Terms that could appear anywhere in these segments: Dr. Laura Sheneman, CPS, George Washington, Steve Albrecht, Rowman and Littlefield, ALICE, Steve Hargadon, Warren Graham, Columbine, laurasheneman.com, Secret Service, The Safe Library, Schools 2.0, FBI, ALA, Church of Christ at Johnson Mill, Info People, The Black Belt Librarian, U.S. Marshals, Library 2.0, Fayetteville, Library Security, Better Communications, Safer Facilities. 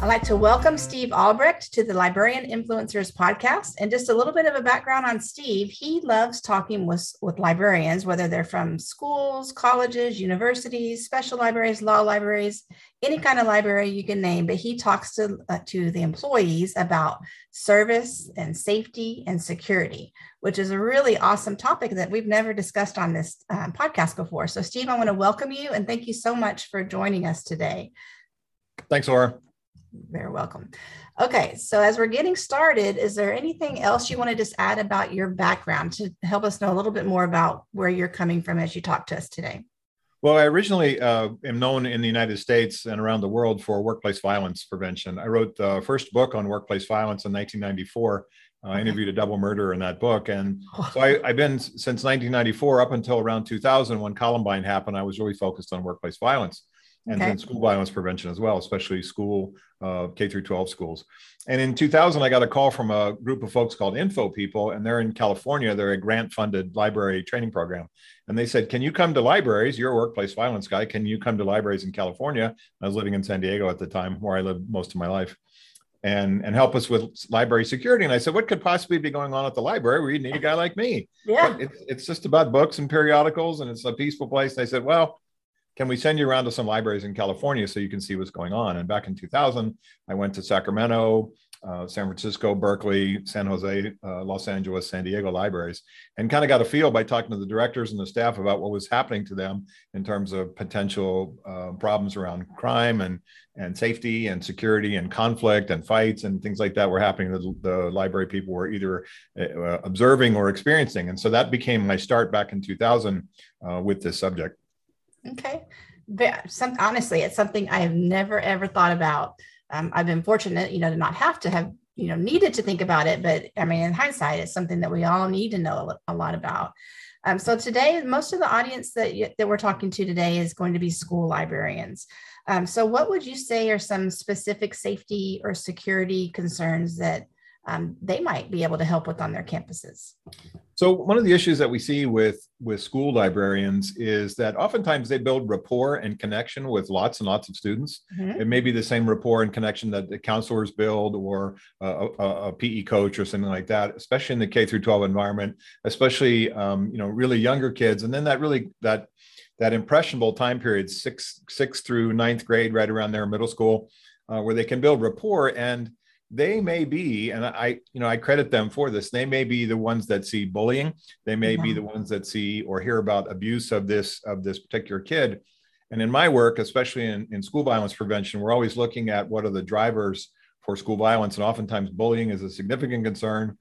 I'd like to welcome Steve Albrecht to the Librarian Influencers Podcast. And just a little bit of a background on Steve. He loves talking with librarians, whether they're from schools, colleges, universities, special libraries, law libraries, any kind of library you can name. But he talks to the employees about service and safety and security, which is a really awesome topic that we've never discussed on this podcast before. So Steve, I want to welcome you and thank you so much for joining us today. Thanks, Laura. You're welcome. Okay, so as we're getting started, is there anything else you want to just add about your background to help us know a little bit more about where you're coming from as you talk to us today? Well, I originally am known in the United States and around the world for workplace violence prevention. I wrote the first book on workplace violence in 1994. I interviewed a double murderer in that book. And so I've been since 1994 up until around 2000 when Columbine happened. I was really focused on workplace violence. And then school violence prevention as well, especially school, K through 12 schools. And in 2000, I got a call from a group of folks called Info People, and they're in California. They're a grant-funded library training program. And they said, can you come to libraries? You're a workplace violence guy. Can you come to libraries in California? I was living in San Diego at the time, where I lived most of my life, and help us with library security. And I said, what could possibly be going on at the library where you need a guy like me? Yeah. It's just about books and periodicals, and it's a peaceful place. And I said, well, can we send you around to some libraries in California so you can see what's going on? And back in 2000, I went to Sacramento, San Francisco, Berkeley, San Jose, Los Angeles, San Diego libraries, and kind of got a feel by talking to the directors and the staff about what was happening to them in terms of potential problems around crime and safety and security and conflict and fights and things like that were happening that the library people were either observing or experiencing. And so that became my start back in 2000 with this subject. Okay. But honestly, it's something I have never, ever thought about. I've been fortunate, to not have to have, needed to think about it. But I mean, in hindsight, it's something that we all need to know a lot about. So today, most of the audience that we're talking to today is going to be school librarians. So what would you say are some specific safety or security concerns that they might be able to help with on their campuses? So one of the issues that we see with school librarians is that oftentimes they build rapport and connection with lots and lots of students. Mm-hmm. It may be the same rapport and connection that the counselors build or a PE coach or something like that, especially in the K through 12 environment, especially, really younger kids. And then that impressionable time period, sixth through ninth grade, right around there, middle school, where they can build rapport. And they may be, and I credit them for this, they may be the ones that see bullying. They may be the ones that see or hear about abuse of this particular kid. And in my work, especially in school violence prevention, we're always looking at what are the drivers for school violence. And oftentimes bullying is a significant concern.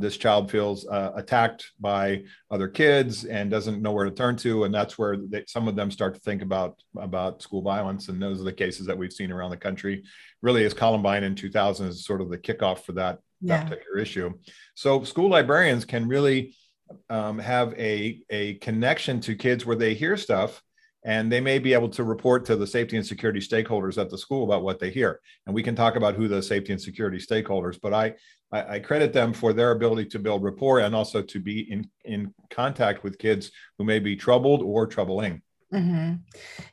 This child feels attacked by other kids and doesn't know where to turn to. And that's where some of them start to think about school violence. And those are the cases that we've seen around the country. Really, as Columbine in 2000 is sort of the kickoff for that particular issue. So school librarians can really have a connection to kids where they hear stuff. And they may be able to report to the safety and security stakeholders at the school about what they hear. And we can talk about who the safety and security stakeholders, but I credit them for their ability to build rapport and also to be in contact with kids who may be troubled or troubling. Mm-hmm.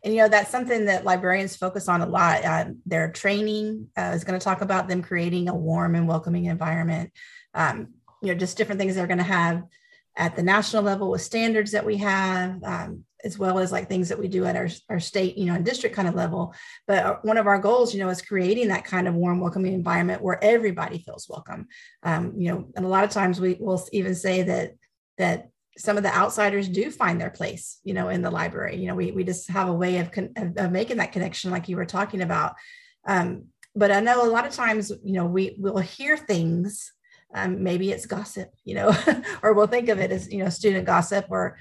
And, that's something that librarians focus on a lot. Their training is going to talk about them creating a warm and welcoming environment, just different things they're going to have at the national level with standards that we have, as well as like things that we do at our state, and district kind of level. But one of our goals, is creating that kind of warm, welcoming environment where everybody feels welcome. And a lot of times we will even say that some of the outsiders do find their place, in the library. We just have a way of making that connection like you were talking about. But I know a lot of times, we'll hear things. Maybe it's gossip, or we'll think of it as, student gossip, or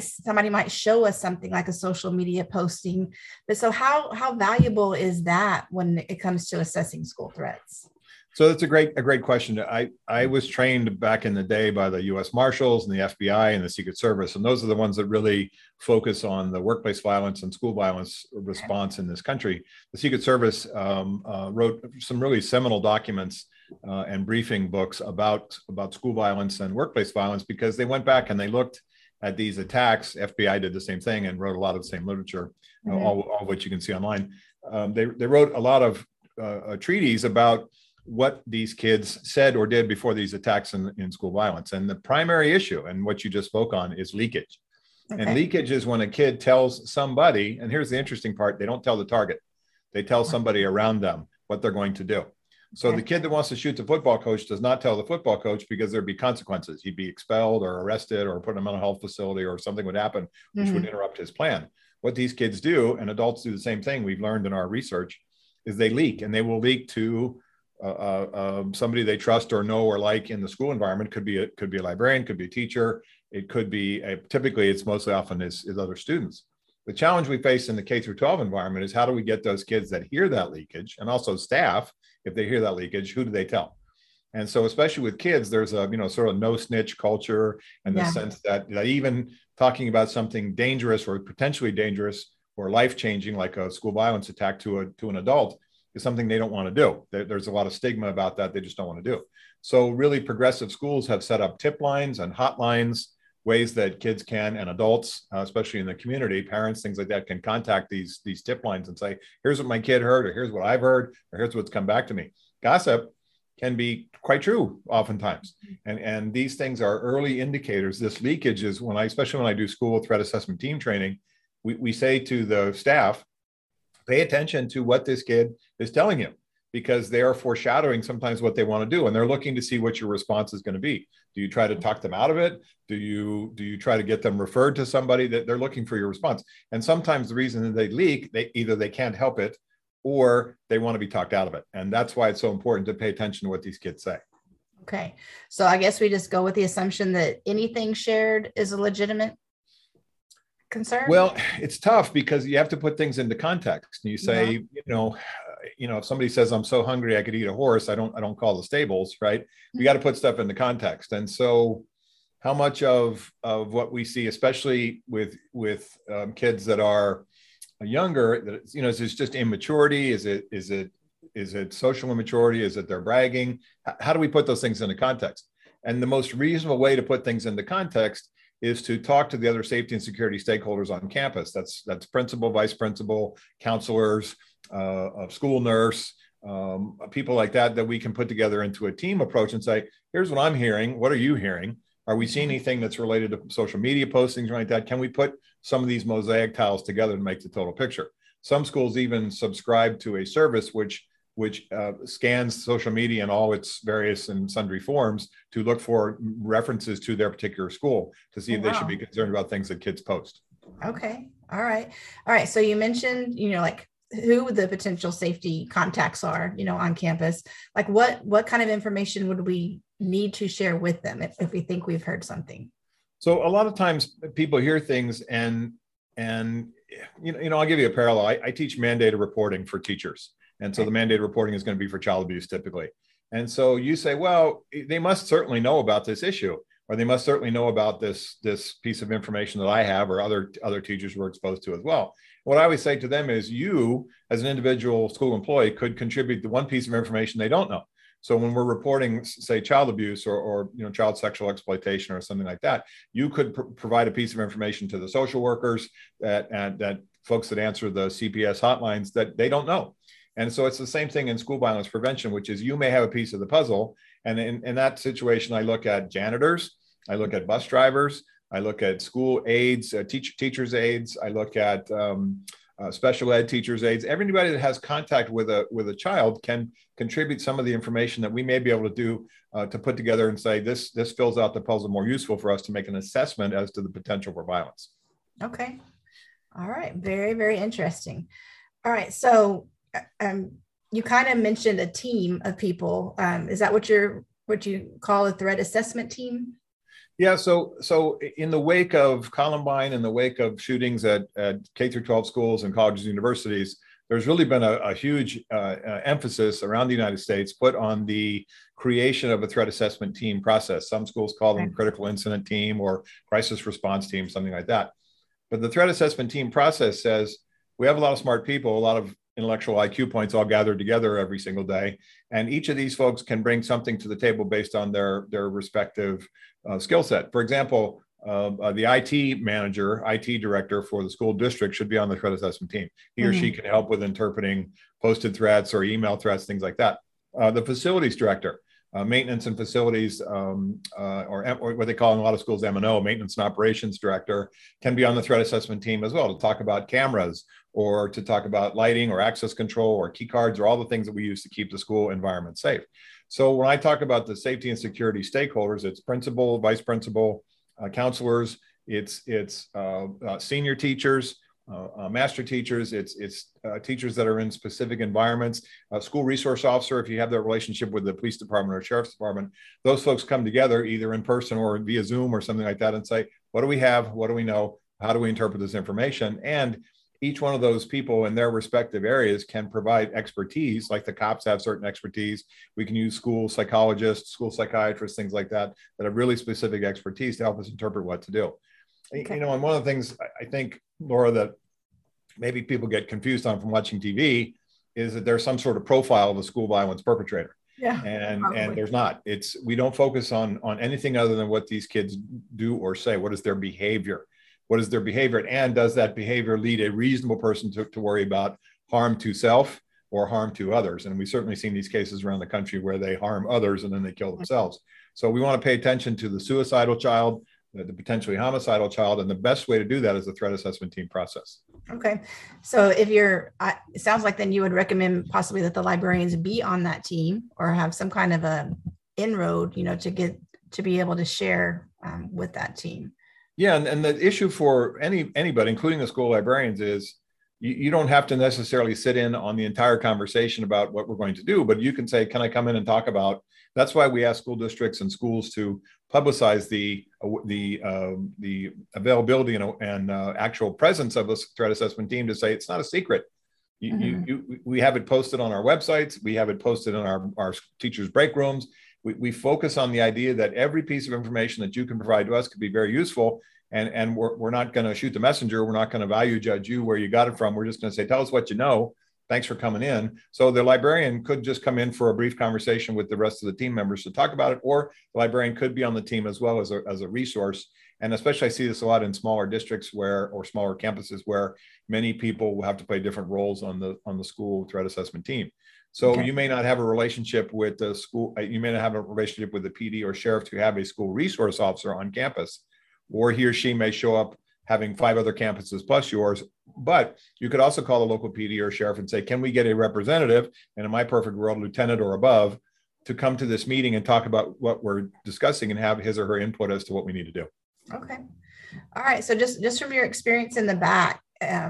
somebody might show us something like a social media posting. But so how valuable is that when it comes to assessing school threats? So that's a great question. I was trained back in the day by the U.S. Marshals and the FBI and the Secret Service, and those are the ones that really focus on the workplace violence and school violence response in this country. The Secret Service wrote some really seminal documents and briefing books about school violence and workplace violence, because they went back and they looked at these attacks. FBI did the same thing and wrote a lot of the same literature, mm-hmm. all of which you can see online. They wrote a lot of treaties about what these kids said or did before these attacks in school violence. And the primary issue, and what you just spoke on, is leakage. Okay. And leakage is when a kid tells somebody, and here's the interesting part, they don't tell the target. They tell somebody around them what they're going to do. So the kid that wants to shoot the football coach does not tell the football coach, because there'd be consequences. He'd be expelled or arrested or put in a mental health facility, or something would happen which would interrupt his plan. What these kids do, and adults do the same thing, we've learned in our research, is they leak, and they will leak to somebody they trust or know or like in the school environment. Could be a librarian, could be a teacher. It could be typically it's mostly often is other students. The challenge we face in the K through 12 environment is, how do we get those kids that hear that leakage, and also staff, if they hear that leakage, who do they tell? And so, especially with kids, there's a sort of no snitch culture, and the sense that even talking about something dangerous or potentially dangerous or life-changing, like a school violence attack, to an adult, is something they don't want to do. There's a lot of stigma about that. They just don't want to do. So really progressive schools have set up tip lines and hotlines, ways that kids can, and adults, especially in the community, parents, things like that, can contact these tip lines and say, here's what my kid heard, or here's what I've heard, or here's what's come back to me. Gossip can be quite true oftentimes. And these things are early indicators. This leakage is when especially when I do school threat assessment team training, we say to the staff, pay attention to what this kid is telling you, because they are foreshadowing sometimes what they want to do. And they're looking to see what your response is going to be. Do you try to talk them out of it? Do you try to get them referred to somebody? That they're looking for your response. And sometimes the reason that they leak, they either can't help it, or they want to be talked out of it. And that's why it's so important to pay attention to what these kids say. Okay. So I guess we just go with the assumption that anything shared is a legitimate concern? Well, it's tough, because you have to put things into context. You say, if somebody says, I'm so hungry, I could eat a horse, I don't call the stables, right? We got to put stuff into context. And so how much of what we see, especially with kids that are younger, that, is it just immaturity? Is it social immaturity? Is it they're bragging? How do we put those things into context? And the most reasonable way to put things into context is to talk to the other safety and security stakeholders on campus. That's principal, vice principal, counselors, a school nurse, people like that we can put together into a team approach and say, here's what I'm hearing. What are you hearing? Are we seeing anything that's related to social media postings or like that? Can we put some of these mosaic tiles together to make the total picture? Some schools even subscribe to a service which scans social media in all its various and sundry forms to look for references to their particular school to see if they should be concerned about things that kids post. Okay. All right. So you mentioned, like who the potential safety contacts are, on campus. Like what kind of information would we need to share with them if we think we've heard something? So a lot of times people hear things and I'll give you a parallel. I teach mandated reporting for teachers. And so the mandated reporting is going to be for child abuse typically. And so you say, well, they must certainly know about this issue, or they must certainly know about this piece of information that I have or other teachers were exposed to as well. What I always say to them is you, as an individual school employee, could contribute the one piece of information they don't know. So when we're reporting, say, child abuse or child sexual exploitation or something like that, you could provide a piece of information to the social workers and folks that answer the CPS hotlines that they don't know. And so it's the same thing in school violence prevention, which is you may have a piece of the puzzle. And in that situation, I look at janitors, I look at bus drivers, I look at school aides, teachers' aides, I look at special ed teachers' aides. Everybody that has contact with a child can contribute some of the information that we may be able to do to put together and say, this fills out the puzzle more useful for us to make an assessment as to the potential for violence. Okay. All right. Very, very interesting. All right. So you kind of mentioned a team of people. Is that what you call a threat assessment team? Yeah. So in the wake of Columbine, in the wake of shootings at K through 12 schools and colleges and universities, there's really been a huge emphasis around the United States put on the creation of a threat assessment team process. Some schools call them critical incident team or crisis response team, something like that. But the threat assessment team process says we have a lot of smart people, a lot of intellectual IQ points all gathered together every single day. And each of these folks can bring something to the table based on their respective skill set. For example, the IT manager, IT director for the school district should be on the threat assessment team. He or she can help with interpreting posted threats or email threats, things like that. The facilities director, maintenance and facilities, or what they call in a lot of schools M&O, maintenance and operations director, can be on the threat assessment team as well to talk about cameras or to talk about lighting or access control or key cards or all the things that we use to keep the school environment safe. So when I talk about the safety and security stakeholders, it's principal, vice principal, counselors, it's senior teachers, master teachers, it's teachers that are in specific environments, school resource officer, if you have that relationship with the police department or sheriff's department, those folks come together either in person or via Zoom or something like that and say, what do we have? What do we know? How do we interpret this information? And each one of those people in their respective areas can provide expertise, like the cops have certain expertise. We can use school psychologists, school psychiatrists, things like that, that have really specific expertise to help us interpret what to do. Okay. You know, and one of the things I think, Laura, that maybe people get confused on from watching TV is that there's some sort of profile of a school violence perpetrator. Yeah, and there's not. We don't focus on anything other than what these kids do or say. What is their behavior? What is their behavior? And does that behavior lead a reasonable person to worry about harm to self or harm to others? And we've certainly seen these cases around the country where they harm others and then they kill themselves. So we want to pay attention to the suicidal child, the potentially homicidal child. And the best way to do that is the threat assessment team process. Okay. So if it sounds like then you would recommend possibly that the librarians be on that team or have some kind of a inroad, you know, to be able to share with that team. Yeah, and the issue for anybody, including the school librarians, is you don't have to necessarily sit in on the entire conversation about what we're going to do, but you can say, can I come in and talk about, that's why we ask school districts and schools to publicize the availability and actual presence of a threat assessment team to say, it's not a secret. We have it posted on our websites, we have it posted in our teachers' break rooms. We focus on the idea that every piece of information that you can provide to us could be very useful. And we're not going to shoot the messenger. We're not going to value judge you where you got it from. We're just going to say, tell us what you know. Thanks for coming in. So the librarian could just come in for a brief conversation with the rest of the team members to talk about it, or the librarian could be on the team as well as a resource. And especially I see this a lot in smaller districts or smaller campuses where many people will have to play different roles on the school threat assessment team. So okay. You may not have a relationship with the school, you may not have a relationship with the PD or sheriff to have a school resource officer on campus, or he or she may show up having 5 other campuses plus yours, but you could also call the local PD or sheriff and say, can we get a representative, and in my perfect world, lieutenant or above, to come to this meeting and talk about what we're discussing and have his or her input as to what we need to do. Okay. All right. So just from your experience in the back,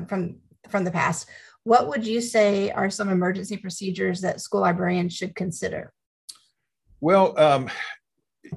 from the past, what would you say are some emergency procedures that school librarians should consider? Well,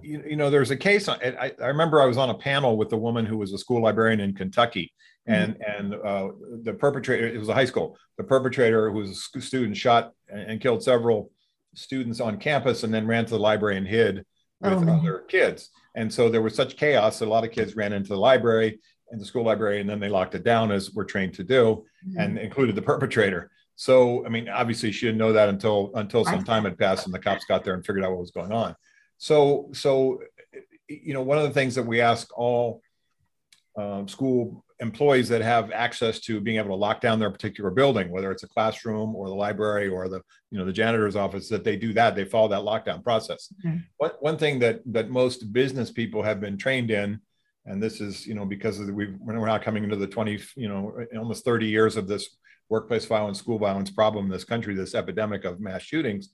you know, there's a case, I remember I was on a panel with a woman who was a school librarian in Kentucky, and the perpetrator, it was a high school, the perpetrator who was a student shot and killed several students on campus and then ran to the library and hid with other kids. And so there was such chaos that a lot of kids ran into the library in the school library, and then they locked it down, as we're trained to do, and included the perpetrator. So, I mean, obviously she didn't know that until some time had passed and the cops got there and figured out what was going on. So, you know, one of the things that we ask all school employees that have access to being able to lock down their particular building, whether it's a classroom or the library or the janitor's office, that they do that, they follow that lockdown process. One thing that most business people have been trained in, and this is, you know, because of we're now coming into the 20, you know, almost 30 years of this workplace violence, school violence problem in this country, this epidemic of mass shootings,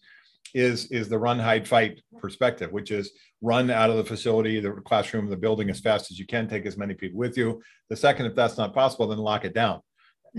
is the run, hide, fight perspective, which is run out of the facility, the classroom, the building as fast as you can, take as many people with you. The second, if that's not possible, then lock it down.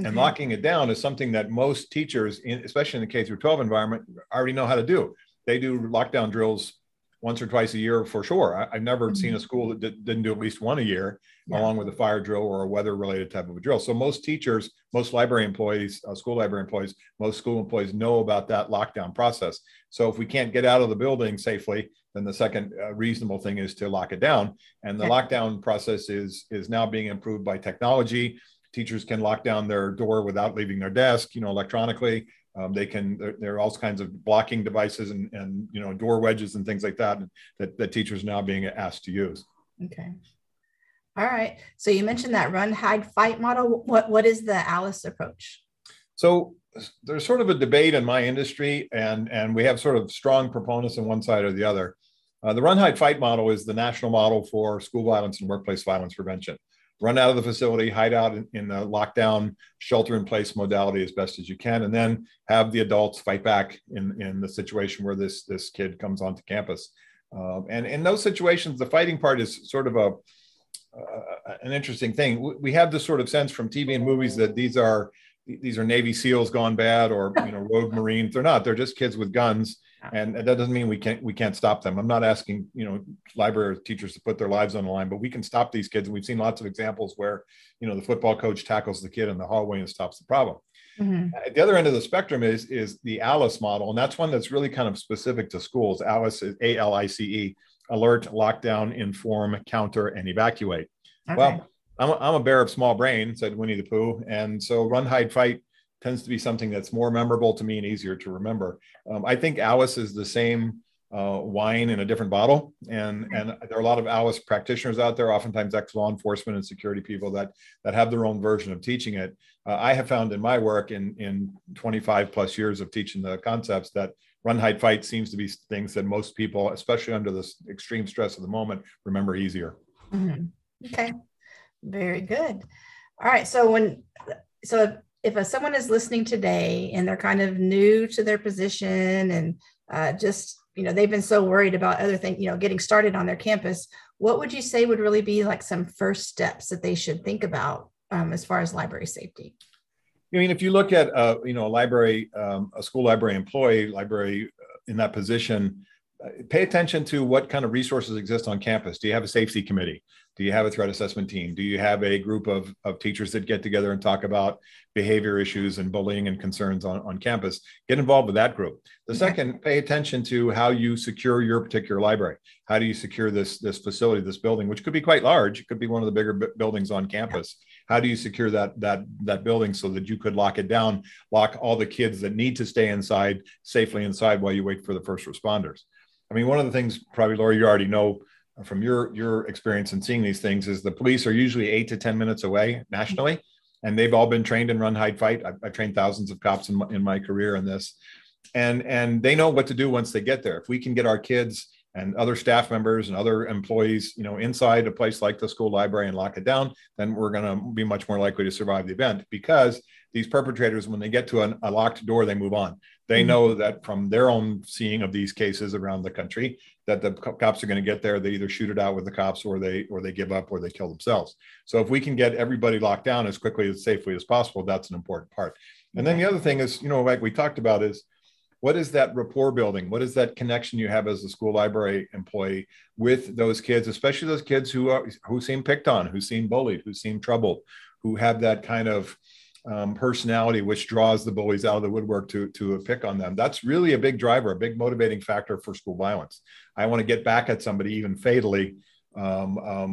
And locking it down is something that most teachers, especially in the K-12 environment, already know how to do. They do lockdown drills once or twice a year for sure. I've never seen a school that didn't do at least one a year, along with a fire drill or a weather-related type of a drill. So most teachers, most library employees, school library employees, most school employees know about that lockdown process. So if we can't get out of the building safely, then the second reasonable thing is to lock it down. And the lockdown process is now being improved by technology. Teachers can lock down their door without leaving their desk, electronically. They can, there are all kinds of blocking devices and door wedges and things like that, that teachers are now being asked to use. Okay. All right. So you mentioned that run, hide, fight model. What is the ALICE approach? So there's sort of a debate in my industry, and we have sort of strong proponents on one side or the other. The run, hide, fight model is the national model for school violence and workplace violence prevention. Run out of the facility, hide out in the lockdown, shelter-in-place modality as best as you can, and then have the adults fight back in the situation where this kid comes onto campus. And in those situations, the fighting part is sort of an interesting thing. We have this sort of sense from TV and movies that these are Navy SEALs gone bad, or rogue Marines. They're not. They're just kids with guns. And that doesn't mean we can't stop them. I'm not asking, library teachers to put their lives on the line, but we can stop these kids. And we've seen lots of examples where, the football coach tackles the kid in the hallway and stops the problem. At the other end of the spectrum is the ALICE model. And that's one that's really kind of specific to schools. ALICE is A-L-I-C-E, alert, lockdown, inform, counter, and evacuate. Okay. Well, I'm a bear of small brain, said Winnie the Pooh. And so run, hide, fight tends to be something that's more memorable to me and easier to remember. I think ALICE is the same wine in a different bottle. And there are a lot of ALICE practitioners out there, oftentimes ex-law enforcement and security people that have their own version of teaching it. I have found in my work in 25 plus years of teaching the concepts that run, hide, fight seems to be things that most people, especially under this extreme stress of the moment, remember easier. Okay, very good. All right, so if someone is listening today and they're kind of new to their position and they've been so worried about other things, getting started on their campus, what would you say would really be like some first steps that they should think about as far as library safety? If you look at, a library, a school library employee, library in that position, pay attention to what kind of resources exist on campus. Do you have a safety committee? Do you have a threat assessment team? Do you have a group of teachers that get together and talk about behavior issues and bullying and concerns on campus? Get involved with that group. The second, pay attention to how you secure your particular library. How do you secure this facility, this building, which could be quite large? It could be one of the bigger buildings on campus. How do you secure that building so that you could lock it down, lock all the kids that need to stay inside, safely inside while you wait for the first responders? One of the things probably, Laura, you already know from your experience in seeing these things is the police are usually 8 to 10 minutes away nationally, and they've all been trained in run, hide, fight. I've trained thousands of cops in my career in this, and they know what to do once they get there. If we can get our kids and other staff members and other employees, inside a place like the school library and lock it down, then we're going to be much more likely to survive the event, because these perpetrators, when they get to a locked door, they move on. They know that from their own seeing of these cases around the country, that the cops are going to get there. They either shoot it out with the cops, or they give up, or they kill themselves. So if we can get everybody locked down as quickly, as safely as possible, that's an important part. And then the other thing is, like we talked about, is what is that rapport building? What is that connection you have as a school library employee with those kids, especially those kids who seem picked on, who seem bullied, who seem troubled, who have that kind of personality which draws the bullies out of the woodwork to pick on them? That's really a big driver, a big motivating factor for school violence. I want to get back at somebody, even fatally, at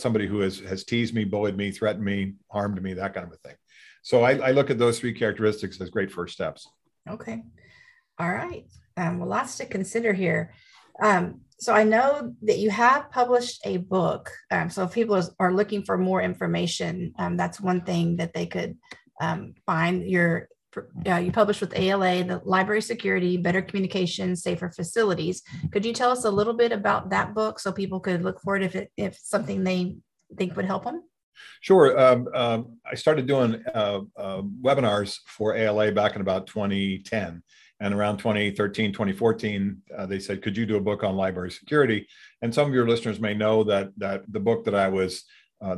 somebody who has teased me, bullied me, threatened me, harmed me, that kind of a thing. So I look at those three characteristics as great first steps. Okay. All right. Well, lots to consider here. So I know that you have published a book. So if people are looking for more information, that's one thing that they could find. You published with ALA, the Library Security, Better Communications, Safer Facilities. Could you tell us a little bit about that book so people could look for it if something they think would help them? Sure. I started doing webinars for ALA back in about 2010, and around 2013, 2014, they said, could you do a book on library security? And some of your listeners may know that the book that I was,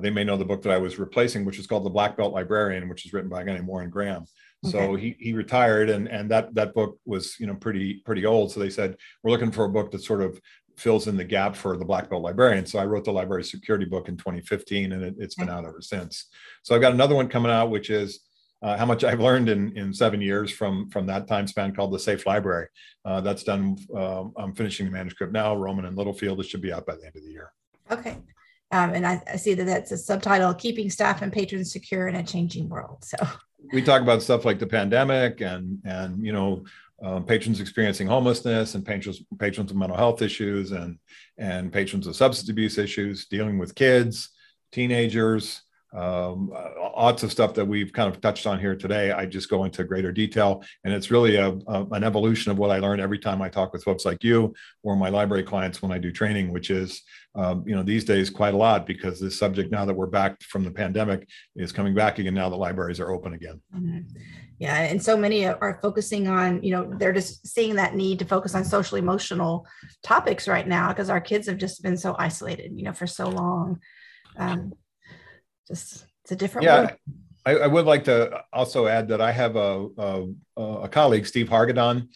they may know the book that I was replacing, which is called The Black Belt Librarian, which is written by a guy named Warren Graham. So he retired, and that book was, you know, pretty old. So they said, we're looking for a book that sort of fills in the gap for the Black Belt Librarian. So I wrote the Library Security book in 2015, and it's been out ever since. So I've got another one coming out, which is how much I've learned in 7 years from that time span, called The Safe Library. That's done. I'm finishing the manuscript now, Rowman and Littlefield. It should be out by the end of the year. Okay. And I see that that's a subtitle, Keeping Staff and Patrons Secure in a Changing World. So we talk about stuff like the pandemic and you know, patrons experiencing homelessness, and patrons with mental health issues, and patrons with substance abuse issues, dealing with kids, teenagers, lots of stuff that we've kind of touched on here today. I just go into greater detail, and it's really an evolution of what I learn every time I talk with folks like you or my library clients when I do training, which is, you know, these days quite a lot, because this subject, now that we're back from the pandemic, is coming back again now that libraries are open again. Mm-hmm. Yeah. And so many are focusing on, you know, they're just seeing that need to focus on social emotional topics right now, because our kids have just been so isolated, you know, for so long. Just it's a different way. I would like to also add that I have a colleague, Steve Hargadon.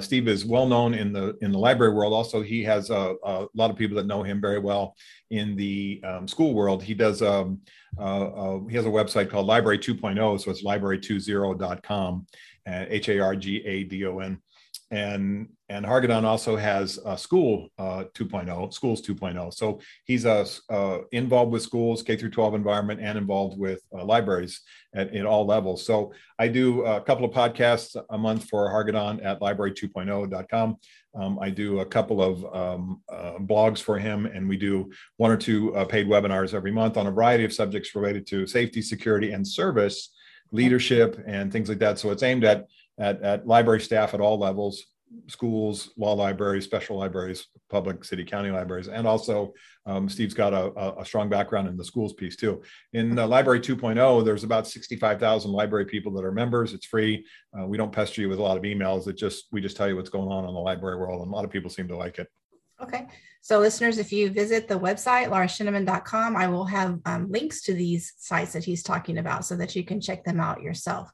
Steve is well known in the library world. Also, he has a lot of people that know him very well in the school world. He does he has a website called Library 2.0, so it's library20.com, Hargadon. And Hargadon also has a school 2.0, Schools 2.0. So he's involved with schools, K through 12 environment, and involved with libraries at all levels. So I do a couple of podcasts a month for Hargadon at library2.0.com. I do a couple of blogs for him, and we do one or two paid webinars every month on a variety of subjects related to safety, security, and service, leadership, and things like that. So it's aimed at library staff at all levels, schools, law libraries, special libraries, public, city, county libraries. And also Steve's got a strong background in the schools piece too. In Library 2.0, there's about 65,000 library people that are members. It's free. We don't pester you with a lot of emails. We just tell you what's going on in the library world. And a lot of people seem to like it. Okay. So listeners, if you visit the website, laurasheneman.com, I will have links to these sites that he's talking about so that you can check them out yourself.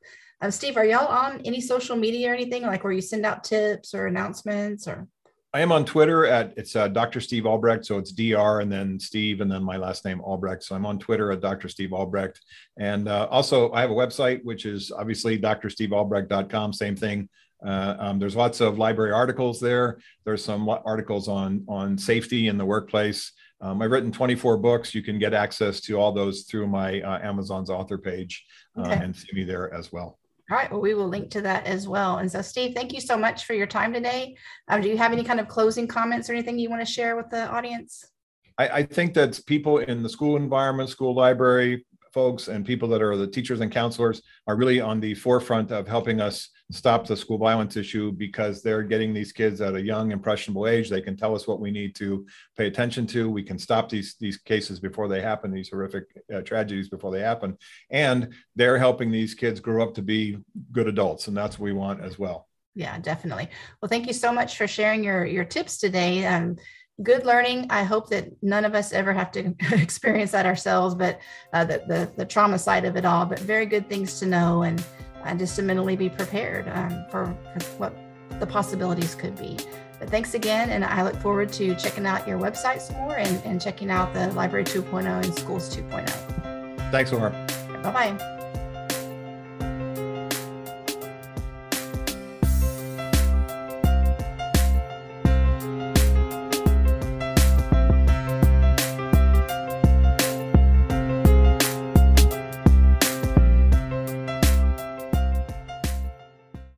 Steve, are y'all on any social media or anything, like where you send out tips or announcements? Or I am on Twitter it's Dr. Steve Albrecht. So it's DR and then Steve and then my last name Albrecht. So I'm on Twitter at Dr. Steve Albrecht. And also I have a website, which is obviously drstevealbrecht.com. Same thing. There's lots of library articles there. There's some articles on safety in the workplace. I've written 24 books. You can get access to all those through my Amazon's author page and see me there as well. All right. Well, we will link to that as well. And so, Steve, thank you so much for your time today. Do you have any kind of closing comments or anything you want to share with the audience? I think that people in the school environment, school library folks, and people that are the teachers and counselors are really on the forefront of helping us stop the school violence issue, because they're getting these kids at a young, impressionable age. They can tell us what we need to pay attention to. We can stop these cases before they happen, these horrific tragedies before they happen. And they're helping these kids grow up to be good adults. And that's what we want as well. Yeah, definitely. Well, thank you so much for sharing your tips today. Good learning. I hope that none of us ever have to experience that ourselves, but the trauma side of it all, but very good things to know. And just to mentally be prepared for what the possibilities could be. But thanks again, and I look forward to checking out your website some more and checking out the Library 2.0 and Schools 2.0. Thanks, Laura. Bye-bye.